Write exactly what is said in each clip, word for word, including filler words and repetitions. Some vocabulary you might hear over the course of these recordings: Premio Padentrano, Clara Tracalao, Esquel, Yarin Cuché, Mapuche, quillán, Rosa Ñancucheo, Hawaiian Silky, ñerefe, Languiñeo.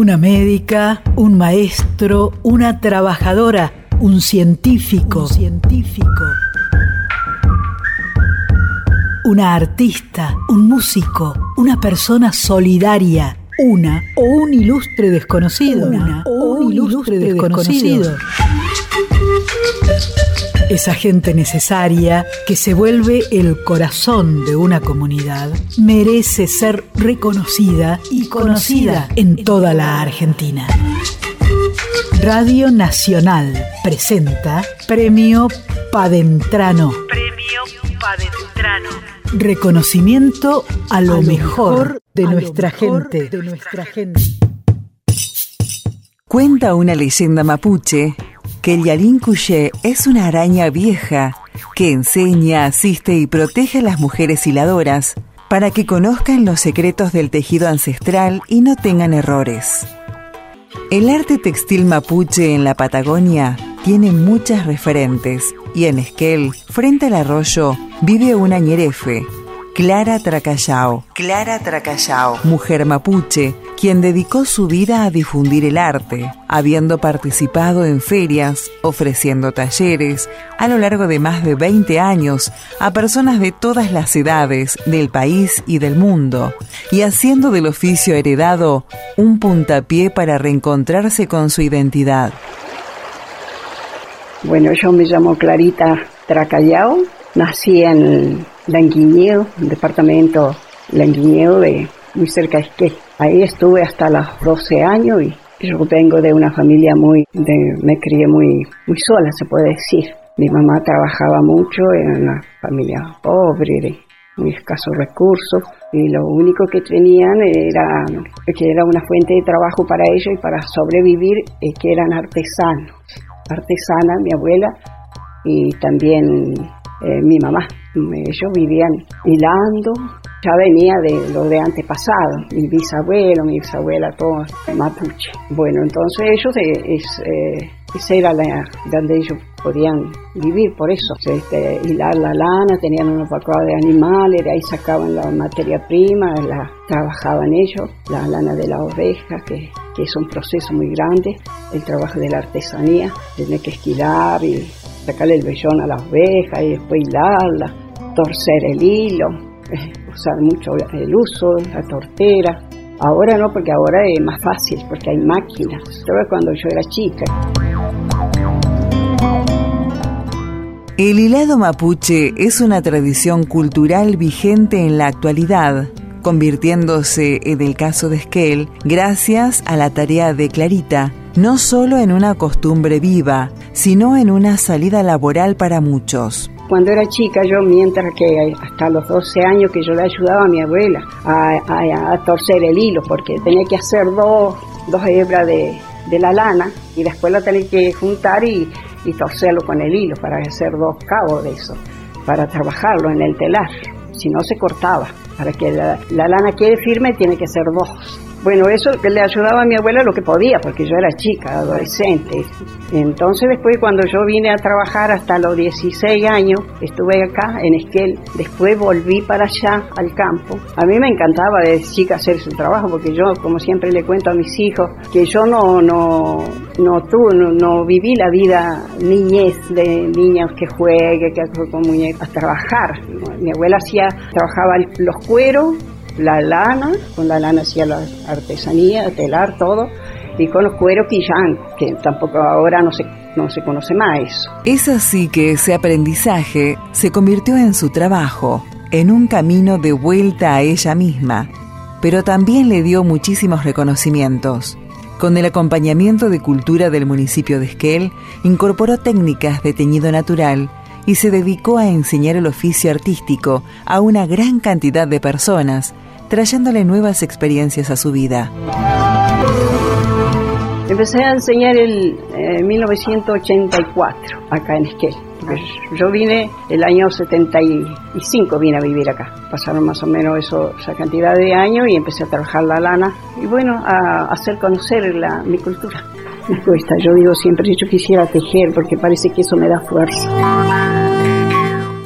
Una médica, un maestro, una trabajadora, un científico, un científico, una artista, un músico, una persona solidaria, una o un ilustre desconocido, una o un ilustre desconocido. Esa gente necesaria que se vuelve el corazón de una comunidad merece ser reconocida y conocida en toda la Argentina. Radio Nacional presenta Premio Padentrano. Premio Padentrano. Reconocimiento a lo, a lo mejor, mejor de nuestra gente. De nuestra gente. Cuenta una leyenda mapuche que el Yarin Cuché es una araña vieja que enseña, asiste y protege a las mujeres hiladoras para que conozcan los secretos del tejido ancestral y no tengan errores. El arte textil mapuche en la Patagonia tiene muchas referentes y en Esquel, frente al arroyo, vive una ñerefe, Clara Tracalao. Clara Tracalao, mujer mapuche, quien dedicó su vida a difundir el arte, habiendo participado en ferias, ofreciendo talleres, a lo largo de más de veinte años, a personas de todas las edades, del país y del mundo, y haciendo del oficio heredado un puntapié para reencontrarse con su identidad. Bueno, yo me llamo Clarita Tracalao, nací en Languiñeo, departamento Languiñeo, de muy cerca de Esquel. Ahí estuve hasta los doce años y yo vengo de una familia muy, de, me crié muy, muy sola, se puede decir. Mi mamá trabajaba mucho, era una familia pobre, de muy escasos recursos, y lo único que tenían era que era una fuente de trabajo para ellos y para sobrevivir, eh, que eran artesanos. Artesana, mi abuela, y también eh, mi mamá. Ellos vivían hilando, ya venía de lo de antepasado, mi bisabuelo, mi bisabuela, todo mapuche. Bueno, entonces ellos, es, eh, esa era la donde ellos podían vivir, por eso. Este, hilar la lana, tenían unos vacuados de animales, de ahí sacaban la materia prima, la trabajaban ellos, la lana de la oveja, que, que es un proceso muy grande, el trabajo de la artesanía, tener que esquilar y sacarle el vellón a la oveja y después hilarla, torcer el hilo, usar mucho el uso, la tortera. Ahora no, porque ahora es más fácil, porque hay máquinas. Pero cuando yo era chica. El hilado mapuche es una tradición cultural vigente en la actualidad, convirtiéndose, en el caso de Esquel, gracias a la tarea de Clarita, no solo en una costumbre viva, sino en una salida laboral para muchos. Cuando era chica, yo mientras que hasta los doce años que yo le ayudaba a mi abuela a, a, a torcer el hilo, porque tenía que hacer dos, dos hebras de, de la lana y después la tenía que juntar y, y torcerlo con el hilo para hacer dos cabos de eso, para trabajarlo en el telar, si no se cortaba. Para que la, la lana quede firme tiene que ser dos. Bueno, eso le ayudaba a mi abuela lo que podía, porque yo era chica, adolescente. Entonces después, cuando yo vine a trabajar hasta los dieciséis años, estuve acá en Esquel, después volví para allá al campo. A mí me encantaba de chica hacer su trabajo, porque yo, como siempre le cuento a mis hijos, que yo no no no tuve, no, no viví la vida niñez de niñas que juegue, que juegue con muñecas, a trabajar. Mi abuela hacía, trabajaba los cueros, la lana, con la lana hacía la artesanía, telar, todo, y con los cueros quillán, que tampoco ahora no se, no se conoce más eso. Es así que ese aprendizaje se convirtió en su trabajo, en un camino de vuelta a ella misma, pero también le dio muchísimos reconocimientos. Con el acompañamiento de cultura del municipio de Esquel, incorporó técnicas de teñido natural y se dedicó a enseñar el oficio artístico a una gran cantidad de personas, trayéndole nuevas experiencias a su vida. Empecé a enseñar en eh, mil novecientos ochenta y cuatro, acá en Esquel. Yo vine el año setenta y cinco, vine a vivir acá. Pasaron más o menos eso, esa cantidad de años y empecé a trabajar la lana y bueno, a hacer conocer la, mi cultura. Me cuesta, yo digo siempre, yo quisiera tejer porque parece que eso me da fuerza.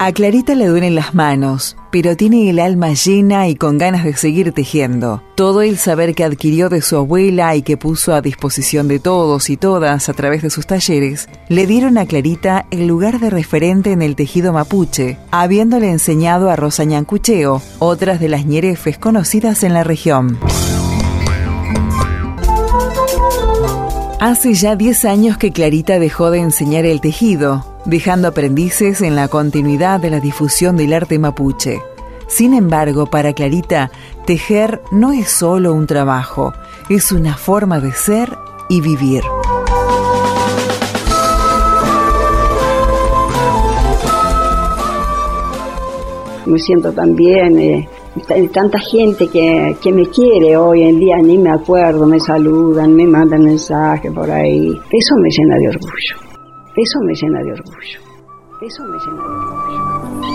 A Clarita le duelen las manos, pero tiene el alma llena y con ganas de seguir tejiendo. Todo el saber que adquirió de su abuela y que puso a disposición de todos y todas a través de sus talleres, le dieron a Clarita el lugar de referente en el tejido mapuche, habiéndole enseñado a Rosa Ñancucheo, otras de las ñerefes conocidas en la región. Hace ya diez años que Clarita dejó de enseñar el tejido, dejando aprendices en la continuidad de la difusión del arte mapuche. Sin embargo, para Clarita, tejer no es solo un trabajo, es una forma de ser y vivir. Me siento también... Eh... tanta gente que, que me quiere hoy en día, ni me acuerdo, me saludan, me mandan mensajes por ahí. Eso me llena de orgullo, eso me llena de orgullo, eso me llena de orgullo.